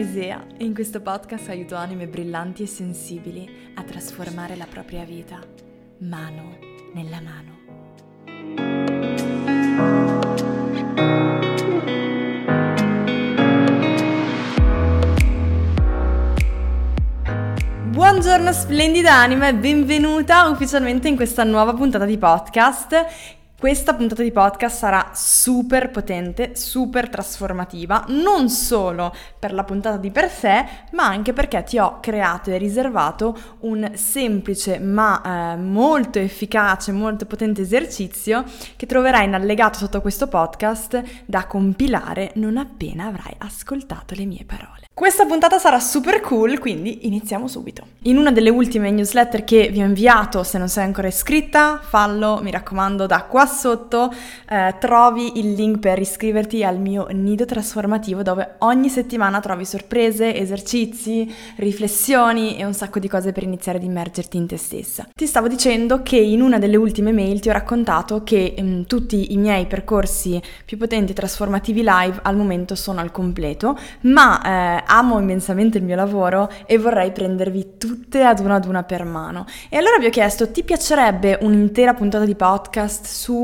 Isea e in questo podcast aiuto anime brillanti e sensibili a trasformare la propria vita mano nella mano. Buongiorno splendida anima e benvenuta ufficialmente in questa nuova puntata di podcast. Questa puntata di podcast sarà super potente, super trasformativa, non solo per la puntata di per sé, ma anche perché ti ho creato e riservato un semplice ma molto efficace, molto potente esercizio che troverai in allegato sotto questo podcast da compilare non appena avrai ascoltato le mie parole. Questa puntata sarà super cool, quindi iniziamo subito. In una delle ultime newsletter che vi ho inviato, se non sei ancora iscritta, fallo, mi raccomando, da qua sotto trovi il link per iscriverti al mio nido trasformativo, dove ogni settimana trovi sorprese, esercizi, riflessioni e un sacco di cose per iniziare ad immergerti in te stessa. Ti stavo dicendo che in una delle ultime mail ti ho raccontato che tutti i miei percorsi più potenti trasformativi live al momento sono al completo, ma amo immensamente il mio lavoro e vorrei prendervi tutte ad una per mano. E allora vi ho chiesto: ti piacerebbe un'intera puntata di podcast su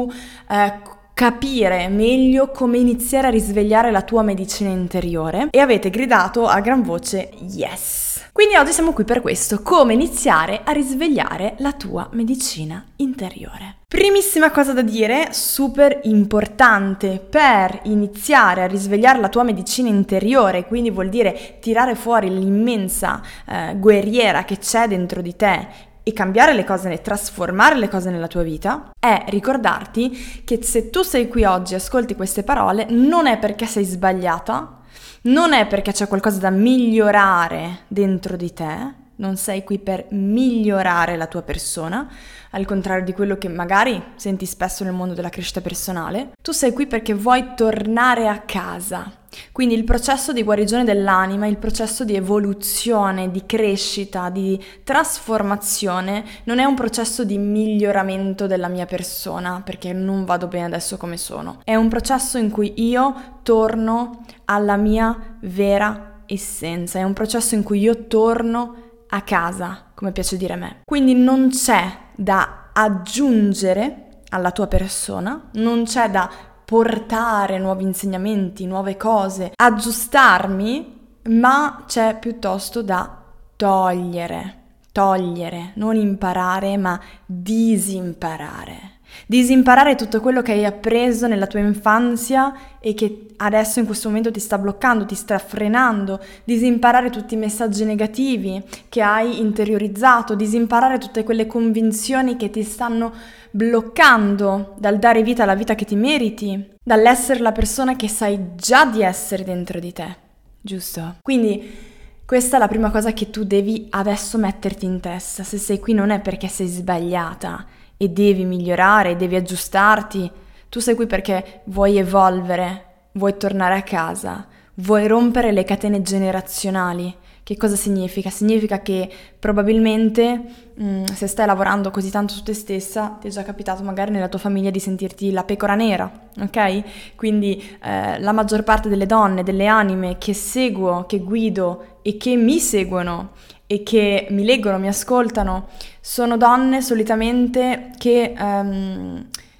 capire meglio come iniziare a risvegliare la tua medicina interiore? E avete gridato a gran voce yes! Quindi oggi siamo qui per questo: come iniziare a risvegliare la tua medicina interiore. Primissima cosa da dire, super importante per iniziare a risvegliare la tua medicina interiore, quindi vuol dire tirare fuori l'immensa guerriera che c'è dentro di te e cambiare le cose, trasformare le cose nella tua vita, è ricordarti che se tu sei qui oggi e ascolti queste parole, non è perché sei sbagliata, non è perché c'è qualcosa da migliorare dentro di te. Non sei qui per migliorare la tua persona, al contrario di quello che magari senti spesso nel mondo della crescita personale. Tu sei qui perché vuoi tornare a casa. Quindi il processo di guarigione dell'anima, il processo di evoluzione, di crescita, di trasformazione non è un processo di miglioramento della mia persona, perché non vado bene adesso come sono. È un processo in cui io torno alla mia vera essenza, è un processo in cui io torno a casa, come piace dire a me. Quindi non c'è da aggiungere alla tua persona, non c'è da portare nuovi insegnamenti, nuove cose, aggiustarmi, ma c'è piuttosto da togliere, non imparare, ma disimparare. Disimparare tutto quello che hai appreso nella tua infanzia e che adesso in questo momento ti sta bloccando, ti sta frenando. Disimparare tutti i messaggi negativi che hai interiorizzato. Disimparare tutte quelle convinzioni che ti stanno bloccando dal dare vita alla vita che ti meriti, dall'essere la persona che sai già di essere dentro di te, giusto? Quindi questa è la prima cosa che tu devi adesso metterti in testa. Se sei qui non è perché sei sbagliata e devi migliorare, devi aggiustarti. Tu sei qui perché vuoi evolvere, vuoi tornare a casa, vuoi rompere le catene generazionali. Che cosa significa? Significa che probabilmente se stai lavorando così tanto su te stessa, ti è già capitato magari nella tua famiglia di sentirti la pecora nera, ok? Quindi la maggior parte delle donne, delle anime che seguo, che guido e che mi seguono e che mi leggono, mi ascoltano, sono donne solitamente che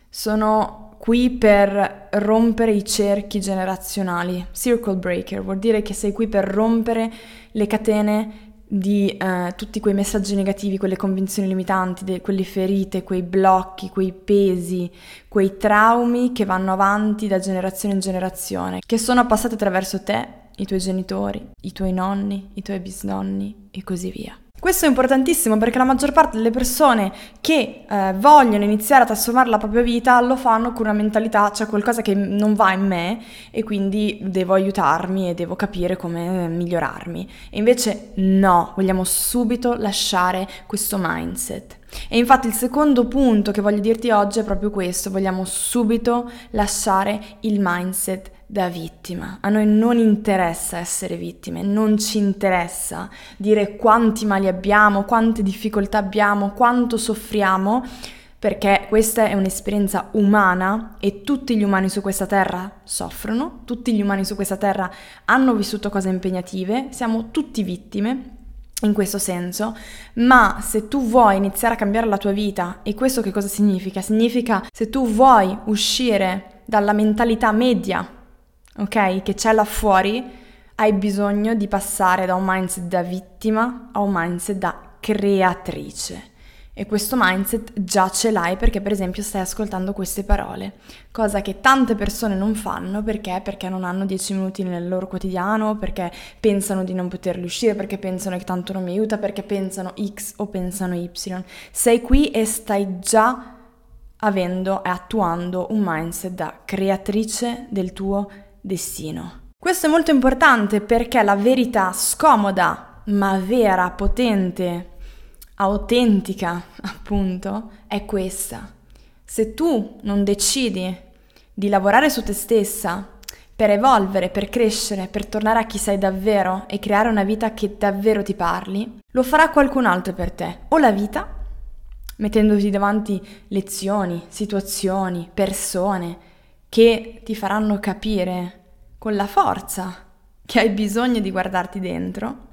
sono qui per rompere i cerchi generazionali. Circle breaker vuol dire che sei qui per rompere le catene di tutti quei messaggi negativi, quelle convinzioni limitanti, quelle ferite, quei blocchi, quei pesi, quei traumi che vanno avanti da generazione in generazione, che sono passati attraverso te, i tuoi genitori, i tuoi nonni, i tuoi bisnonni e così via. Questo è importantissimo perché la maggior parte delle persone che vogliono iniziare a trasformare la propria vita lo fanno con una mentalità, cioè qualcosa che non va in me e quindi devo aiutarmi e devo capire come migliorarmi. E invece no, vogliamo subito lasciare questo mindset. E infatti il secondo punto che voglio dirti oggi è proprio questo: vogliamo subito lasciare il mindset da vittima. A noi non interessa essere vittime, non ci interessa dire quanti mali abbiamo, quante difficoltà abbiamo, quanto soffriamo. perché questa è un'esperienza umana e tutti gli umani su questa terra soffrono, tutti gli umani su questa terra hanno vissuto cose impegnative, siamo tutti vittime in questo senso, ma se tu vuoi iniziare a cambiare la tua vita, e questo che cosa significa? Significa se tu vuoi uscire dalla mentalità media, ok, che c'è là fuori, hai bisogno di passare da un mindset da vittima a un mindset da creatrice. E questo mindset già ce l'hai perché, per esempio, stai ascoltando queste parole, cosa che tante persone non fanno perché non hanno 10 minuti nel loro quotidiano, perché pensano di non poterli uscire, perché pensano che tanto non mi aiuta, perché pensano X o pensano Y. Sei qui e stai già avendo e attuando un mindset da creatrice del tuo destino. Questo è molto importante perché la verità scomoda, ma vera, potente, autentica, appunto, è questa. Se tu non decidi di lavorare su te stessa per evolvere, per crescere, per tornare a chi sei davvero e creare una vita che davvero ti parli, lo farà qualcun altro per te, o la vita, mettendoti davanti lezioni, situazioni, persone che ti faranno capire con la forza che hai bisogno di guardarti dentro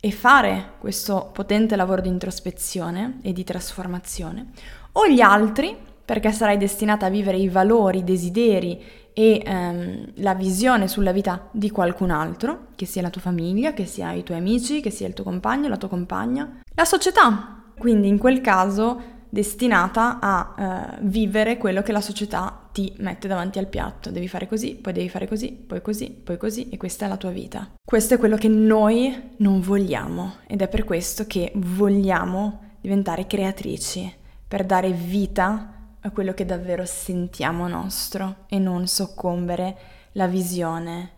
e fare questo potente lavoro di introspezione e di trasformazione, o gli altri, perché sarai destinata a vivere i valori, i desideri e la visione sulla vita di qualcun altro, che sia la tua famiglia, che sia i tuoi amici, che sia il tuo compagno, la tua compagna, la società, quindi in quel caso destinata a vivere quello che la società ti mette davanti al piatto. Devi fare così, poi così, e questa è la tua vita. Questo è quello che noi non vogliamo ed è per questo che vogliamo diventare creatrici, per dare vita a quello che davvero sentiamo nostro e non soccombere alla visione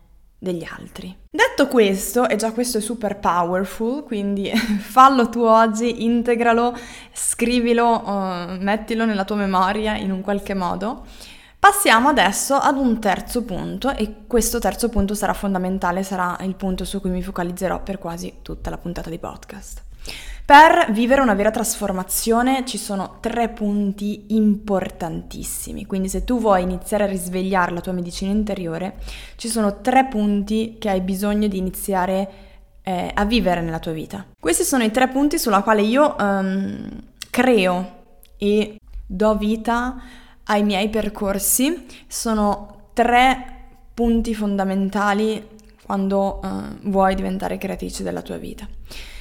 degli altri. Detto questo, e già questo è super powerful, quindi fallo tu oggi, integralo, scrivilo, mettilo nella tua memoria in un qualche modo. Passiamo adesso ad un terzo punto, e questo terzo punto sarà fondamentale, sarà il punto su cui mi focalizzerò per quasi tutta la puntata di podcast. Per vivere una vera trasformazione ci sono 3 punti importantissimi, quindi se tu vuoi iniziare a risvegliare la tua medicina interiore, ci sono 3 punti che hai bisogno di iniziare a vivere nella tua vita. Questi sono i 3 punti sulla quale io creo e do vita ai miei percorsi. Sono 3 punti fondamentali quando vuoi diventare creatrice della tua vita.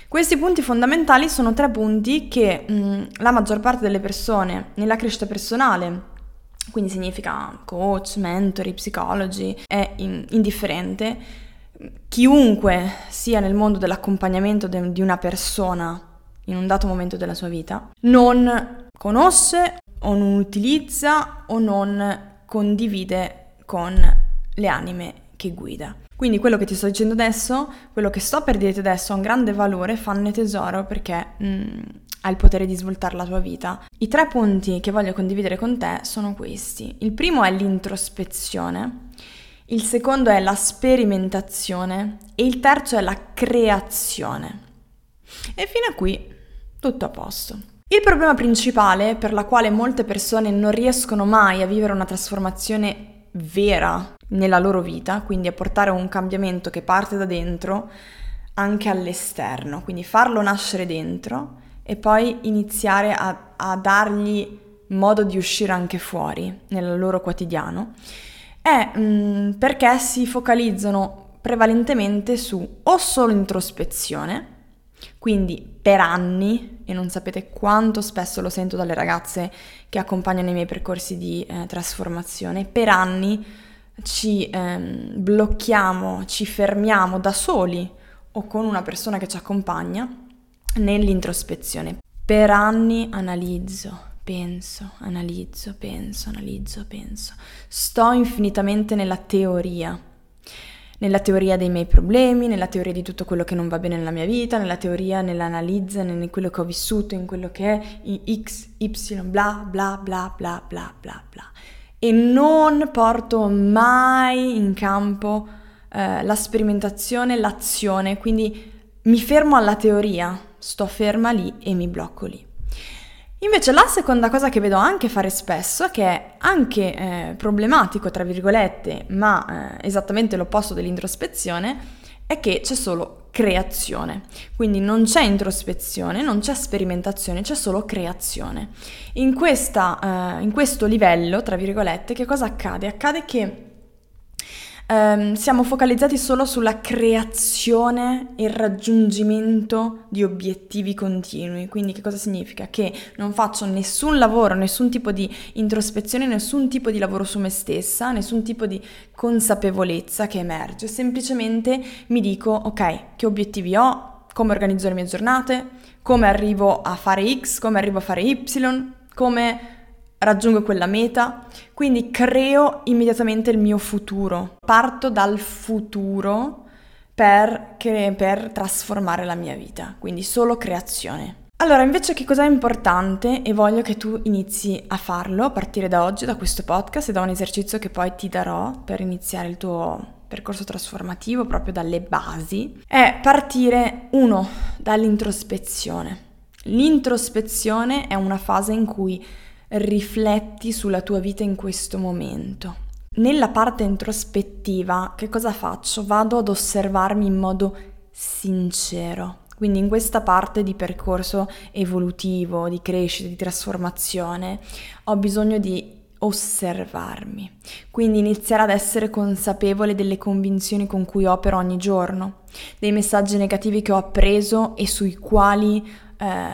Questi punti fondamentali sono 3 punti che la maggior parte delle persone nella crescita personale, quindi significa coach, mentori, psicologi, è indifferente. Chiunque sia nel mondo dell'accompagnamento di una persona in un dato momento della sua vita, non conosce o non utilizza o non condivide con le anime che guida. Quindi quello che ti sto dicendo adesso, quello che sto per dirti adesso ha un grande valore, fanne tesoro perché ha il potere di svoltare la tua vita. I 3 punti che voglio condividere con te sono questi. Il primo è l'introspezione, il secondo è la sperimentazione e il terzo è la creazione. E fino a qui tutto a posto. Il problema principale per la quale molte persone non riescono mai a vivere una trasformazione vera nella loro vita, quindi a portare un cambiamento che parte da dentro anche all'esterno, quindi farlo nascere dentro e poi iniziare a dargli modo di uscire anche fuori nel loro quotidiano, è perché si focalizzano prevalentemente su o solo introspezione, quindi per anni, e non sapete quanto spesso lo sento dalle ragazze che accompagnano i miei percorsi di trasformazione, per anni ci blocchiamo, ci fermiamo da soli o con una persona che ci accompagna nell'introspezione. Per anni analizzo, penso, analizzo, penso, analizzo, penso. Sto infinitamente nella teoria dei miei problemi, nella teoria di tutto quello che non va bene nella mia vita, nella teoria, nell'analizza, in quello che ho vissuto, in quello che è X, Y, bla bla bla bla bla bla bla. E non porto mai in campo la sperimentazione, l'azione, quindi mi fermo alla teoria, sto ferma lì e mi blocco lì. Invece la seconda cosa che vedo anche fare spesso, che è anche problematico tra virgolette, ma esattamente l'opposto dell'introspezione, è che c'è solo creazione. Quindi non c'è introspezione, non c'è sperimentazione, c'è solo creazione. In questo livello, tra virgolette, che cosa accade? Accade che siamo focalizzati solo sulla creazione e il raggiungimento di obiettivi continui. Quindi che cosa significa? Che non faccio nessun lavoro, nessun tipo di introspezione, nessun tipo di lavoro su me stessa, nessun tipo di consapevolezza che emerge. Semplicemente mi dico, ok, che obiettivi ho, come organizzo le mie giornate, come arrivo a fare X, come arrivo a fare Y, come raggiungo quella meta, quindi creo immediatamente il mio futuro. Parto dal futuro per trasformare la mia vita, quindi solo creazione. Allora, invece che cos'è importante, e voglio che tu inizi a farlo a partire da oggi, da questo podcast e da un esercizio che poi ti darò per iniziare il tuo percorso trasformativo proprio dalle basi, è partire, uno, dall'introspezione. L'introspezione è una fase in cui rifletti sulla tua vita in questo momento. Nella parte introspettiva, che cosa faccio? Vado ad osservarmi in modo sincero. Quindi in questa parte di percorso evolutivo, di crescita, di trasformazione, ho bisogno di osservarmi. Quindi iniziare ad essere consapevole delle convinzioni con cui opero ogni giorno, dei messaggi negativi che ho appreso e sui quali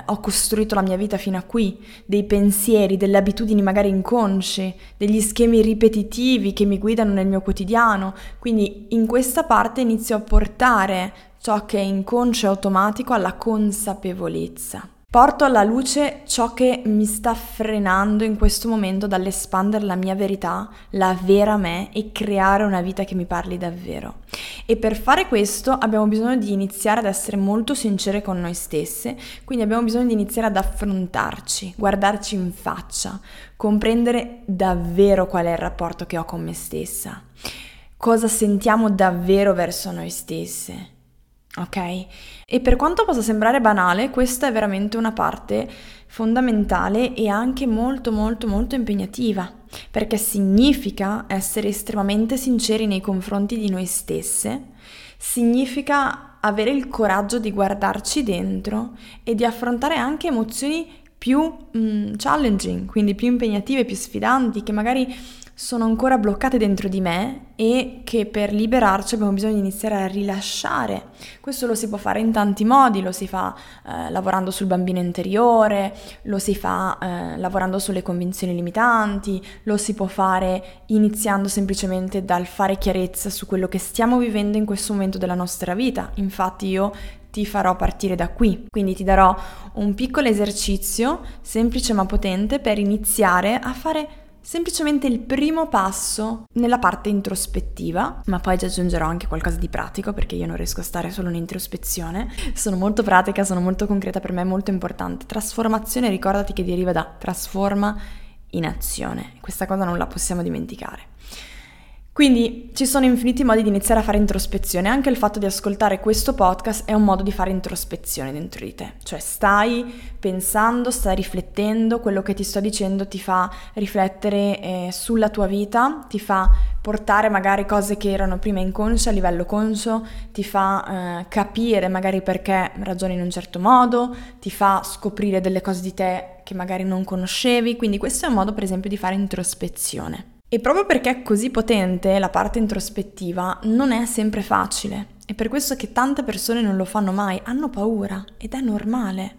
ho costruito la mia vita fino a qui, dei pensieri, delle abitudini magari inconsci, degli schemi ripetitivi che mi guidano nel mio quotidiano. Quindi in questa parte inizio a portare ciò che è inconscio e automatico alla consapevolezza. Porto alla luce ciò che mi sta frenando in questo momento dall'espandere la mia verità, la vera me, e creare una vita che mi parli davvero. E per fare questo abbiamo bisogno di iniziare ad essere molto sincere con noi stesse, quindi abbiamo bisogno di iniziare ad affrontarci, guardarci in faccia, comprendere davvero qual è il rapporto che ho con me stessa, cosa sentiamo davvero verso noi stesse, ok? E per quanto possa sembrare banale, questa è veramente una parte fondamentale e anche molto molto molto impegnativa, perché significa essere estremamente sinceri nei confronti di noi stesse, significa avere il coraggio di guardarci dentro e di affrontare anche emozioni più challenging, quindi più impegnative, più sfidanti, che magari sono ancora bloccate dentro di me e che per liberarci abbiamo bisogno di iniziare a rilasciare. Questo lo si può fare in tanti modi, lo si fa lavorando sul bambino interiore, lo si fa lavorando sulle convinzioni limitanti, lo si può fare iniziando semplicemente dal fare chiarezza su quello che stiamo vivendo in questo momento della nostra vita. Infatti io ti farò partire da qui, quindi ti darò un piccolo esercizio semplice ma potente per iniziare a fare semplicemente il primo passo nella parte introspettiva, ma poi ci aggiungerò anche qualcosa di pratico, perché io non riesco a stare solo in introspezione. Sono molto pratica, sono molto concreta, per me è molto importante. Trasformazione, ricordati che deriva da trasforma in azione, questa cosa non la possiamo dimenticare. Quindi ci sono infiniti modi di iniziare a fare introspezione, anche il fatto di ascoltare questo podcast è un modo di fare introspezione dentro di te, cioè stai pensando, stai riflettendo, quello che ti sto dicendo ti fa riflettere sulla tua vita, ti fa portare magari cose che erano prima inconsce a livello conscio, ti fa capire magari perché ragioni in un certo modo, ti fa scoprire delle cose di te che magari non conoscevi, quindi questo è un modo per esempio di fare introspezione. E proprio perché è così potente la parte introspettiva, non è sempre facile. È per questo che tante persone non lo fanno mai, hanno paura, ed è normale.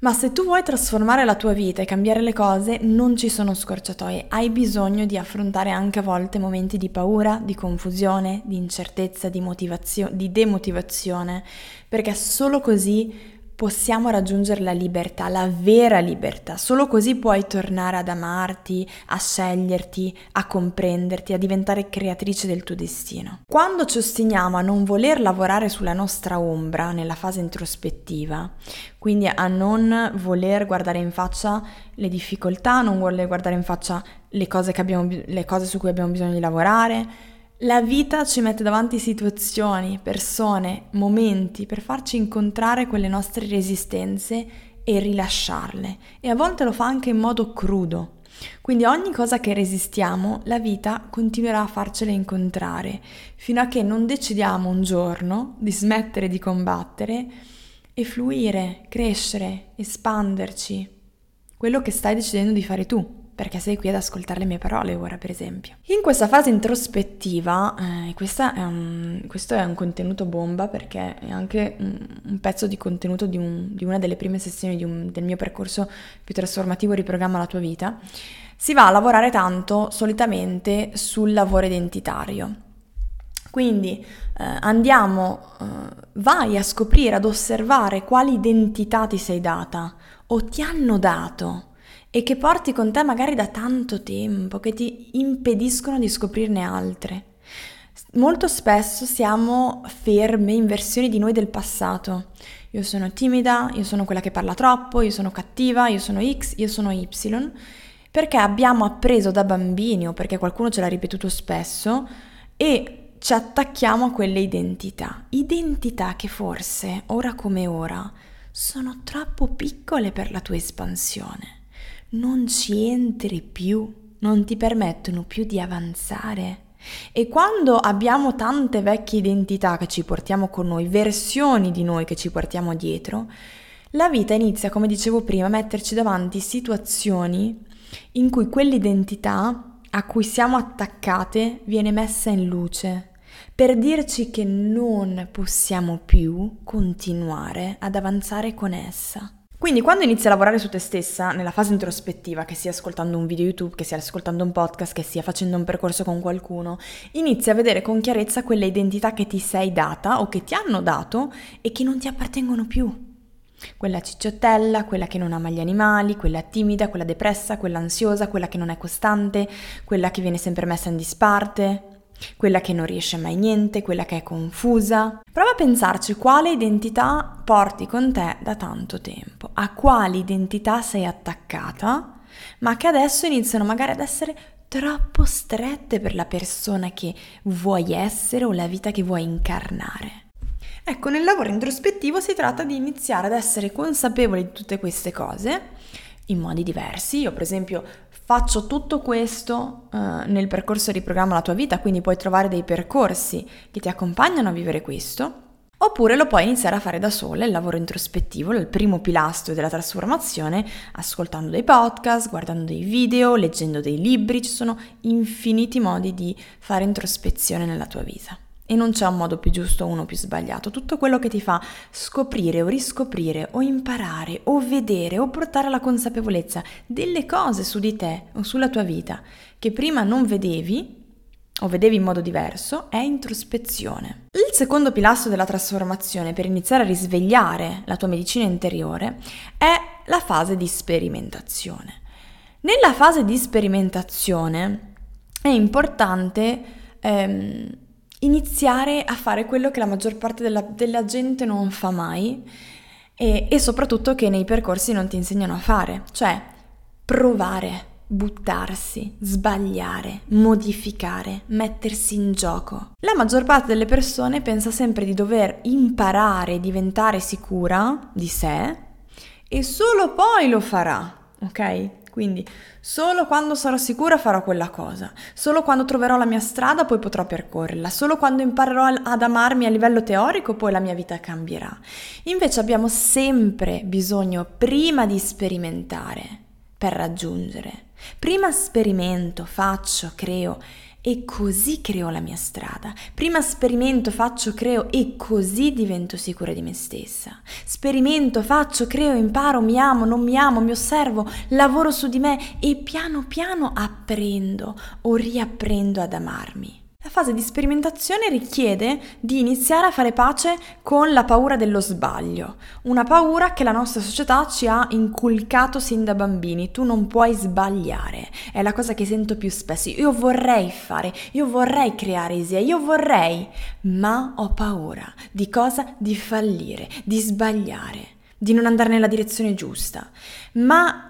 Ma se tu vuoi trasformare la tua vita e cambiare le cose, non ci sono scorciatoie. Hai bisogno di affrontare anche a volte momenti di paura, di confusione, di incertezza, di demotivazione, perché solo così possiamo raggiungere la libertà, la vera libertà. Solo così puoi tornare ad amarti, a sceglierti, a comprenderti, a diventare creatrice del tuo destino. Quando ci ostiniamo a non voler lavorare sulla nostra ombra nella fase introspettiva, quindi a non voler guardare in faccia le difficoltà, non voler guardare in faccia le cose su cui abbiamo bisogno di lavorare, la vita ci mette davanti situazioni, persone, momenti per farci incontrare quelle nostre resistenze e rilasciarle, e a volte lo fa anche in modo crudo. Quindi ogni cosa che resistiamo, la vita continuerà a farcele incontrare, fino a che non decidiamo un giorno di smettere di combattere e fluire, crescere, espanderci. Quello che stai decidendo di fare tu, perché sei qui ad ascoltare le mie parole ora, per esempio. In questa fase introspettiva, questo è un contenuto bomba, perché è anche un pezzo di contenuto di una delle prime sessioni del mio percorso più trasformativo, Riprogramma la tua vita, si va a lavorare tanto solitamente sul lavoro identitario. Quindi vai a scoprire, ad osservare quali identità ti sei data o ti hanno dato, e che porti con te magari da tanto tempo, che ti impediscono di scoprirne altre. Molto spesso siamo ferme in versioni di noi del passato. Io sono timida, io sono quella che parla troppo, io sono cattiva, io sono X, io sono Y, perché abbiamo appreso da bambini o perché qualcuno ce l'ha ripetuto spesso, e ci attacchiamo a quelle identità. Identità che forse, ora come ora, sono troppo piccole per la tua espansione. Non ci entri più, non ti permettono più di avanzare. E quando abbiamo tante vecchie identità che ci portiamo con noi, versioni di noi che ci portiamo dietro, la vita inizia, come dicevo prima, a metterci davanti situazioni in cui quell'identità a cui siamo attaccate viene messa in luce, per dirci che non possiamo più continuare ad avanzare con essa. Quindi quando inizi a lavorare su te stessa, nella fase introspettiva, che sia ascoltando un video YouTube, che sia ascoltando un podcast, che sia facendo un percorso con qualcuno, inizi a vedere con chiarezza quelle identità che ti sei data o che ti hanno dato e che non ti appartengono più. Quella cicciottella, quella che non ama gli animali, quella timida, quella depressa, quella ansiosa, quella che non è costante, quella che viene sempre messa in disparte, quella che non riesce mai niente, quella che è confusa. Prova a pensarci quale identità porti con te da tanto tempo, a quali identità sei attaccata, ma che adesso iniziano magari ad essere troppo strette per la persona che vuoi essere o la vita che vuoi incarnare. Ecco, nel lavoro introspettivo si tratta di iniziare ad essere consapevoli di tutte queste cose in modi diversi. Io, per esempio, faccio tutto questo nel percorso Riprogramma la tua vita, quindi puoi trovare dei percorsi che ti accompagnano a vivere questo, oppure lo puoi iniziare a fare da sola, il lavoro introspettivo, il primo pilastro della trasformazione, ascoltando dei podcast, guardando dei video, leggendo dei libri. Ci sono infiniti modi di fare introspezione nella tua vita. E non c'è un modo più giusto o uno più sbagliato. Tutto quello che ti fa scoprire o riscoprire o imparare o vedere o portare alla consapevolezza delle cose su di te o sulla tua vita che prima non vedevi o vedevi in modo diverso è introspezione. Il secondo pilastro della trasformazione per iniziare a risvegliare la tua medicina interiore è la fase di sperimentazione. Nella fase di sperimentazione è importante iniziare a fare quello che la maggior parte della gente non fa mai e soprattutto che nei percorsi non ti insegnano a fare, cioè provare, buttarsi, sbagliare, modificare, mettersi in gioco. La maggior parte delle persone pensa sempre di dover imparare, diventare sicura di sé e solo poi lo farà, ok? Quindi solo quando sarò sicura farò quella cosa, solo quando troverò la mia strada poi potrò percorrerla, solo quando imparerò ad amarmi a livello teorico poi la mia vita cambierà. Invece abbiamo sempre bisogno prima di sperimentare per raggiungere. Prima sperimento, faccio, creo e così creo la mia strada. Prima sperimento, faccio, creo e così divento sicura di me stessa. Sperimento, faccio, creo, imparo, mi amo, non mi amo, mi osservo, lavoro su di me e piano piano apprendo o riapprendo ad amarmi. La fase di sperimentazione richiede di iniziare a fare pace con la paura dello sbaglio, una paura che la nostra società ci ha inculcato sin da bambini. Tu non puoi sbagliare, è la cosa che sento più spesso. Io vorrei fare, io vorrei creare Isia, io vorrei, ma ho paura di cosa? Di fallire, di sbagliare, di non andare nella direzione giusta. Ma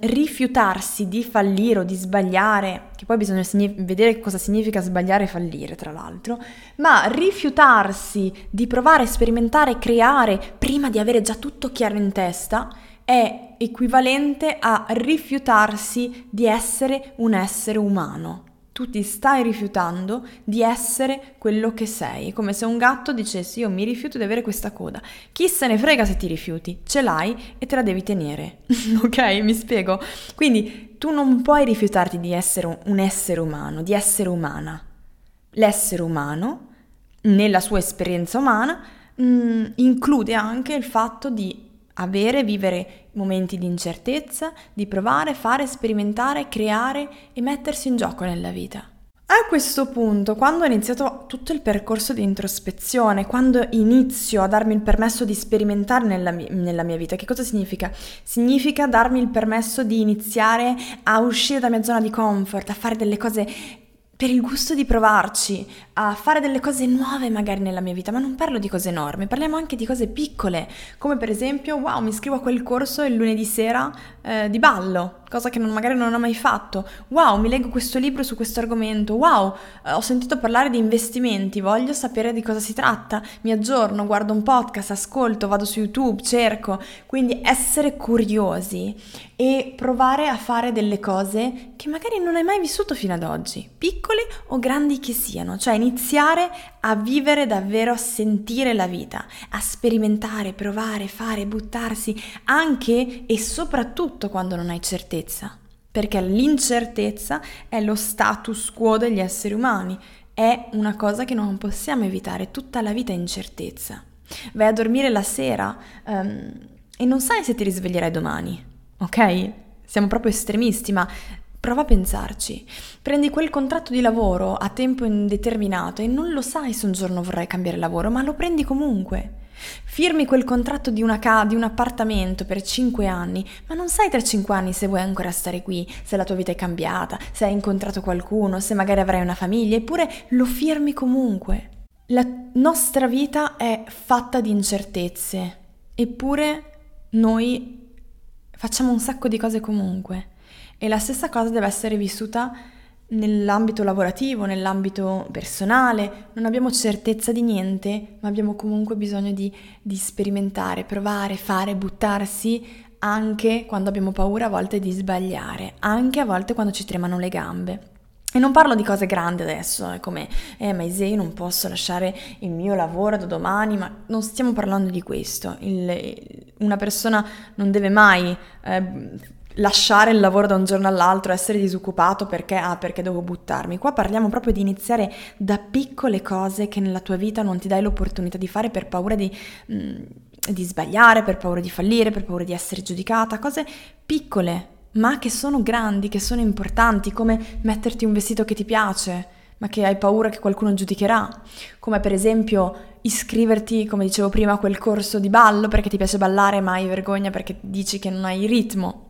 rifiutarsi di fallire o di sbagliare, che poi bisogna vedere cosa significa sbagliare e fallire, tra l'altro, ma rifiutarsi di provare, sperimentare, creare prima di avere già tutto chiaro in testa è equivalente a rifiutarsi di essere un essere umano. Tu ti stai rifiutando di essere quello che sei. È come se un gatto dicesse: io mi rifiuto di avere questa coda. Chi se ne frega se ti rifiuti? Ce l'hai e te la devi tenere. Ok? Mi spiego? Quindi tu non puoi rifiutarti di essere un essere umano, di essere umana. L'essere umano, nella sua esperienza umana, include anche il fatto di avere, vivere momenti di incertezza, di provare, fare, sperimentare, creare e mettersi in gioco nella vita. A questo punto, quando ho iniziato tutto il percorso di introspezione, quando inizio a darmi il permesso di sperimentare nella mia vita, che cosa significa? Significa darmi il permesso di iniziare a uscire dalla mia zona di comfort, a fare delle cose per il gusto di provarci, a fare delle cose nuove magari nella mia vita, ma non parlo di cose enormi, parliamo anche di cose piccole, come per esempio, wow, mi iscrivo a quel corso il lunedì sera di ballo, cosa che magari non ho mai fatto, wow, mi leggo questo libro su questo argomento, wow, ho sentito parlare di investimenti, voglio sapere di cosa si tratta, mi aggiorno, guardo un podcast, ascolto, vado su YouTube, cerco, quindi essere curiosi e provare a fare delle cose che magari non hai mai vissuto fino ad oggi, piccole o grandi che siano, cioè iniziare a vivere davvero, a sentire la vita, a sperimentare, provare, fare, buttarsi, anche e soprattutto quando non hai certezza, perché l'incertezza è lo status quo degli esseri umani, è una cosa che non possiamo evitare, tutta la vita è incertezza. Vai a dormire la sera e non sai se ti risveglierai domani, ok? Siamo proprio estremisti, ma prova a pensarci. Prendi quel contratto di lavoro a tempo indeterminato e non lo sai se un giorno vorrai cambiare lavoro, ma lo prendi comunque. Firmi quel contratto di un appartamento per 5 anni, ma non sai tra 5 anni se vuoi ancora stare qui, se la tua vita è cambiata, se hai incontrato qualcuno, se magari avrai una famiglia, eppure lo firmi comunque. La nostra vita è fatta di incertezze, eppure noi facciamo un sacco di cose comunque. E la stessa cosa deve essere vissuta nell'ambito lavorativo, nell'ambito personale. Non abbiamo certezza di niente, ma abbiamo comunque bisogno di sperimentare, provare, fare, buttarsi, anche quando abbiamo paura a volte di sbagliare, anche a volte quando ci tremano le gambe. E non parlo di cose grandi adesso, come ma se io non posso lasciare il mio lavoro da domani, ma non stiamo parlando di questo. Una persona non deve mai lasciare il lavoro da un giorno all'altro, essere disoccupato perché devo buttarmi. Qua parliamo proprio di iniziare da piccole cose che nella tua vita non ti dai l'opportunità di fare per paura di sbagliare, per paura di fallire, per paura di essere giudicata, cose piccole ma che sono grandi, che sono importanti, come metterti un vestito che ti piace ma che hai paura che qualcuno giudicherà, come per esempio iscriverti, come dicevo prima, a quel corso di ballo perché ti piace ballare ma hai vergogna perché dici che non hai ritmo,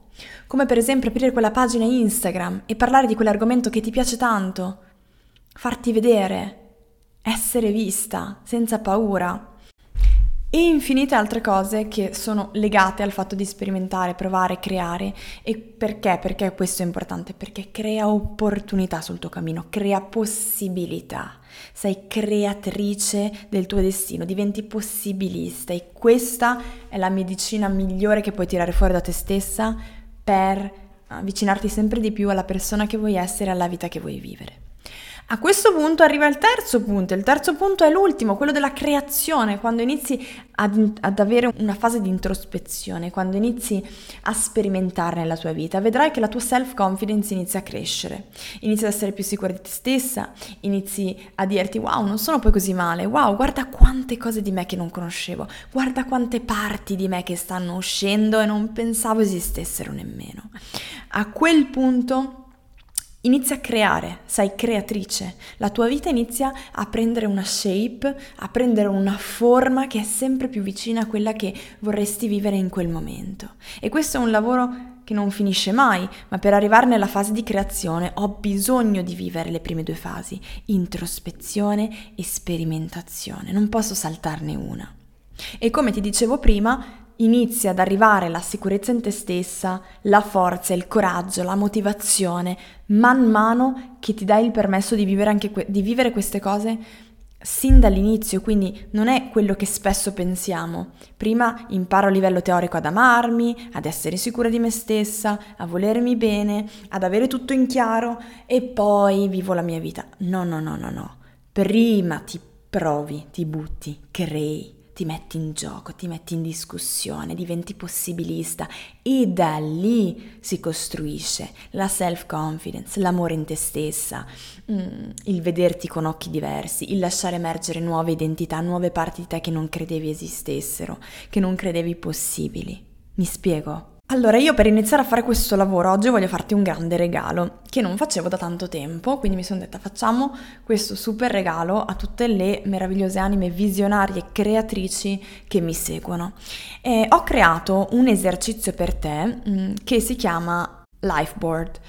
come per esempio aprire quella pagina Instagram e parlare di quell'argomento che ti piace tanto, farti vedere, essere vista senza paura e infinite altre cose che sono legate al fatto di sperimentare, provare, creare. E perché? Perché questo è importante, perché crea opportunità sul tuo cammino, crea possibilità. Sei creatrice del tuo destino, diventi possibilista e questa è la medicina migliore che puoi tirare fuori da te stessa per avvicinarti sempre di più alla persona che vuoi essere, alla vita che vuoi vivere. A questo punto arriva il terzo punto è l'ultimo, quello della creazione, quando inizi ad avere una fase di introspezione, quando inizi a sperimentare nella tua vita, vedrai che la tua self-confidence inizia a crescere, inizi ad essere più sicura di te stessa, inizi a dirti wow, non sono poi così male, wow, guarda quante cose di me che non conoscevo, guarda quante parti di me che stanno uscendo e non pensavo esistessero nemmeno. A quel punto inizia a creare, sei creatrice, la tua vita inizia a prendere una shape, a prendere una forma che è sempre più vicina a quella che vorresti vivere in quel momento. E questo è un lavoro che non finisce mai, ma per arrivare nella fase di creazione ho bisogno di vivere le prime due fasi, introspezione e sperimentazione, non posso saltarne una. E come ti dicevo prima, inizia ad arrivare la sicurezza in te stessa, la forza, il coraggio, la motivazione, man mano che ti dai il permesso di vivere queste cose sin dall'inizio, quindi non è quello che spesso pensiamo. Prima imparo a livello teorico ad amarmi, ad essere sicura di me stessa, a volermi bene, ad avere tutto in chiaro e poi vivo la mia vita. No. Prima ti provi, ti butti, crei, ti metti in gioco, ti metti in discussione, diventi possibilista e da lì si costruisce la self-confidence, l'amore in te stessa, il vederti con occhi diversi, il lasciare emergere nuove identità, nuove parti di te che non credevi esistessero, che non credevi possibili. Mi spiego? Allora, io per iniziare a fare questo lavoro oggi voglio farti un grande regalo che non facevo da tanto tempo, quindi mi sono detta facciamo questo super regalo a tutte le meravigliose anime visionarie creatrici che mi seguono. E ho creato un esercizio per te che si chiama Lifeboard.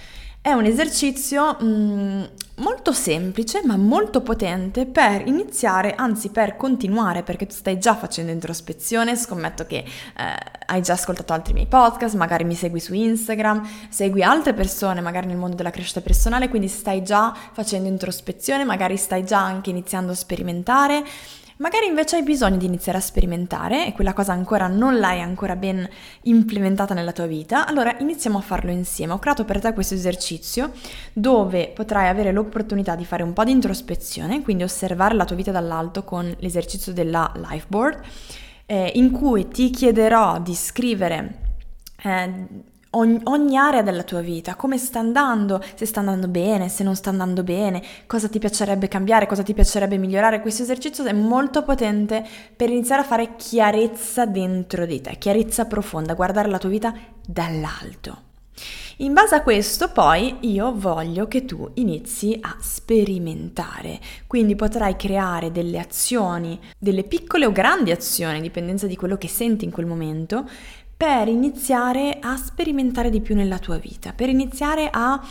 È un esercizio molto semplice ma molto potente per iniziare, anzi per continuare, perché tu stai già facendo introspezione, scommetto che hai già ascoltato altri miei podcast, magari mi segui su Instagram, segui altre persone magari nel mondo della crescita personale, quindi stai già facendo introspezione, magari stai già anche iniziando a sperimentare, magari invece hai bisogno di iniziare a sperimentare e quella cosa ancora non l'hai ancora ben implementata nella tua vita. Allora iniziamo a farlo insieme. Ho creato per te questo esercizio dove potrai avere l'opportunità di fare un po' di introspezione, quindi osservare la tua vita dall'alto con l'esercizio della Lifeboard, in cui ti chiederò di scrivere ogni area della tua vita, come sta andando, se sta andando bene, se non sta andando bene, cosa ti piacerebbe cambiare, cosa ti piacerebbe migliorare. Questo esercizio è molto potente per iniziare a fare chiarezza dentro di te, chiarezza profonda, guardare la tua vita dall'alto. In base a questo poi io voglio che tu inizi a sperimentare, quindi potrai creare delle azioni, delle piccole o grandi azioni, in dipendenza di quello che senti in quel momento, per iniziare a sperimentare di più nella tua vita, per iniziare a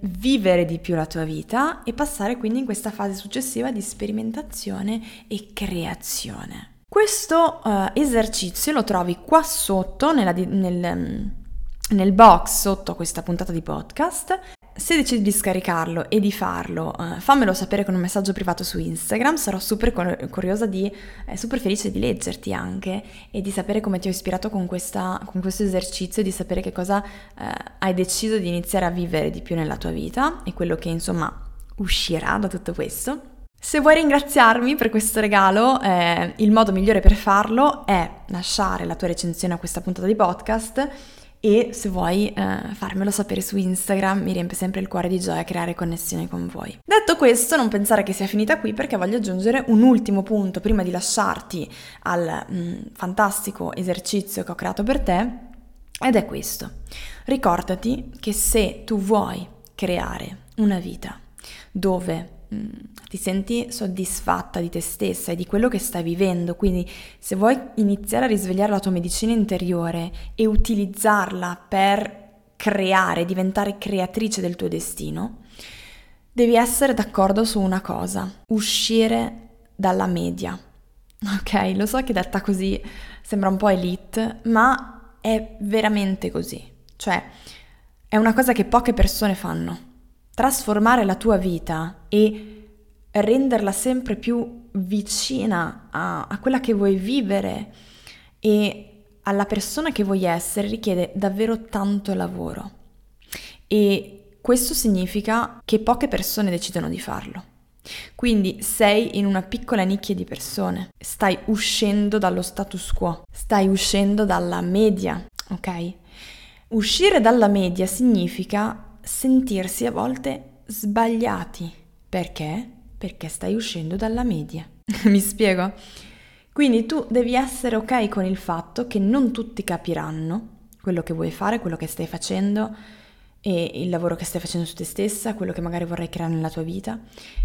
vivere di più la tua vita e passare quindi in questa fase successiva di sperimentazione e creazione. Questo esercizio lo trovi qua sotto nel box sotto questa puntata di podcast. Se decidi di scaricarlo e di farlo, fammelo sapere con un messaggio privato su Instagram, sarò super curiosa super felice di leggerti anche e di sapere come ti ho ispirato con questo esercizio, di sapere che cosa hai deciso di iniziare a vivere di più nella tua vita e quello che insomma uscirà da tutto questo. Se vuoi ringraziarmi per questo regalo, il modo migliore per farlo è lasciare la tua recensione a questa puntata di podcast. E se vuoi farmelo sapere su Instagram, mi riempie sempre il cuore di gioia creare connessione con voi. Detto questo, non pensare che sia finita qui, perché voglio aggiungere un ultimo punto prima di lasciarti al fantastico esercizio che ho creato per te, ed è questo. Ricordati che se tu vuoi creare una vita dove ti senti soddisfatta di te stessa e di quello che stai vivendo, quindi se vuoi iniziare a risvegliare la tua medicina interiore e utilizzarla per creare, diventare creatrice del tuo destino, devi essere d'accordo su una cosa: uscire dalla media. Ok, lo so che detta così sembra un po' elite, ma è veramente così, cioè è una cosa che poche persone fanno. Trasformare la tua vita e renderla sempre più vicina a quella che vuoi vivere e alla persona che vuoi essere richiede davvero tanto lavoro, e questo significa che poche persone decidono di farlo. Quindi sei in una piccola nicchia di persone, stai uscendo dallo status quo, stai uscendo dalla media, ok? Uscire dalla media significa sentirsi a volte sbagliati. Perché? Perché stai uscendo dalla media. Mi spiego? Quindi tu devi essere ok con il fatto che non tutti capiranno quello che vuoi fare, quello che stai facendo e il lavoro che stai facendo su te stessa, quello che magari vorrai creare nella tua vita.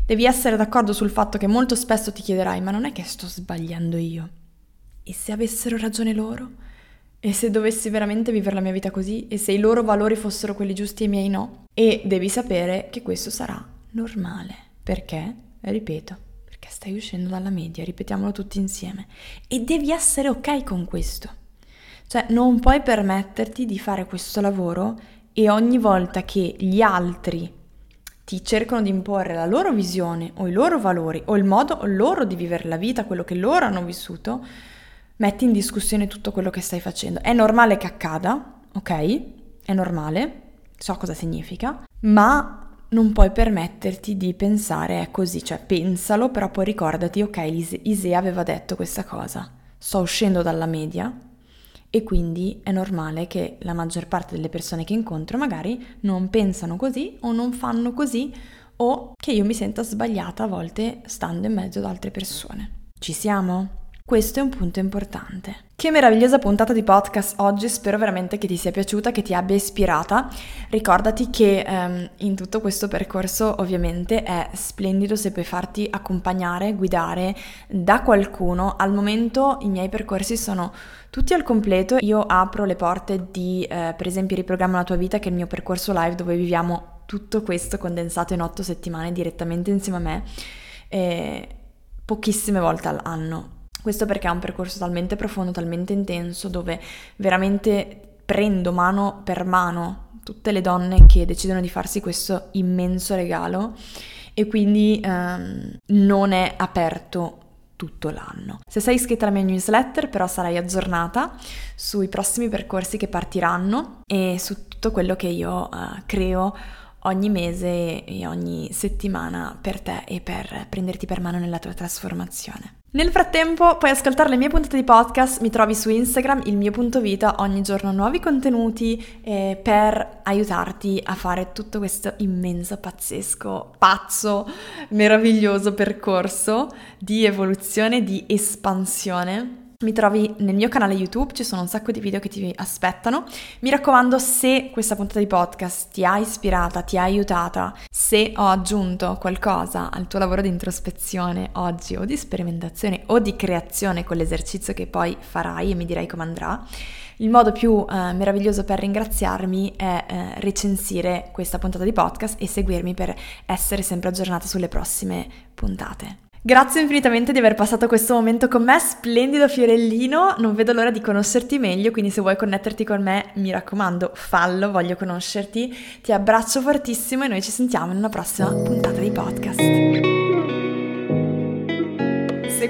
Devi essere d'accordo sul fatto che molto spesso ti chiederai: ma non è che sto sbagliando io? E se avessero ragione loro? E se dovessi veramente vivere la mia vita così? E se i loro valori fossero quelli giusti e i miei no? E devi sapere che questo sarà normale. Perché? Ripeto, perché stai uscendo dalla media, ripetiamolo tutti insieme. E devi essere ok con questo. Cioè, non puoi permetterti di fare questo lavoro e ogni volta che gli altri ti cercano di imporre la loro visione o i loro valori o il modo loro di vivere la vita, quello che loro hanno vissuto, metti in discussione tutto quello che stai facendo. È normale che accada, ok? È normale, so cosa significa, ma non puoi permetterti di pensare è così, cioè pensalo, però poi ricordati, ok, Isea aveva detto questa cosa, sto uscendo dalla media e quindi è normale che la maggior parte delle persone che incontro magari non pensano così o non fanno così o che io mi senta sbagliata a volte stando in mezzo ad altre persone. Ci siamo? Questo è un punto importante. Che meravigliosa puntata di podcast oggi, spero veramente che ti sia piaciuta, che ti abbia ispirata. Ricordati che in tutto questo percorso ovviamente è splendido se puoi farti accompagnare, guidare da qualcuno. Al momento i miei percorsi sono tutti al completo, io apro le porte di per esempio Riprogramma la tua vita, che è il mio percorso live dove viviamo tutto questo condensato in 8 settimane direttamente insieme a me, pochissime volte all'anno. Questo perché è un percorso talmente profondo, talmente intenso, dove veramente prendo mano per mano tutte le donne che decidono di farsi questo immenso regalo e quindi non è aperto tutto l'anno. Se sei iscritta alla mia newsletter però sarai aggiornata sui prossimi percorsi che partiranno e su tutto quello che io creo ogni mese e ogni settimana per te e per prenderti per mano nella tua trasformazione. Nel frattempo puoi ascoltare le mie puntate di podcast, mi trovi su Instagram, il mio punto vita, ogni giorno nuovi contenuti per aiutarti a fare tutto questo immenso, pazzesco, pazzo, meraviglioso percorso di evoluzione, di espansione. Mi trovi nel mio canale YouTube, ci sono un sacco di video che ti aspettano. Mi raccomando, se questa puntata di podcast ti ha ispirata, ti ha aiutata, se ho aggiunto qualcosa al tuo lavoro di introspezione oggi o di sperimentazione o di creazione con l'esercizio che poi farai e mi dirai come andrà, il modo più meraviglioso per ringraziarmi è recensire questa puntata di podcast e seguirmi per essere sempre aggiornata sulle prossime puntate. Grazie infinitamente di aver passato questo momento con me, splendido fiorellino, non vedo l'ora di conoscerti meglio, quindi se vuoi connetterti con me, mi raccomando, fallo, voglio conoscerti, ti abbraccio fortissimo e noi ci sentiamo in una prossima puntata di podcast. Se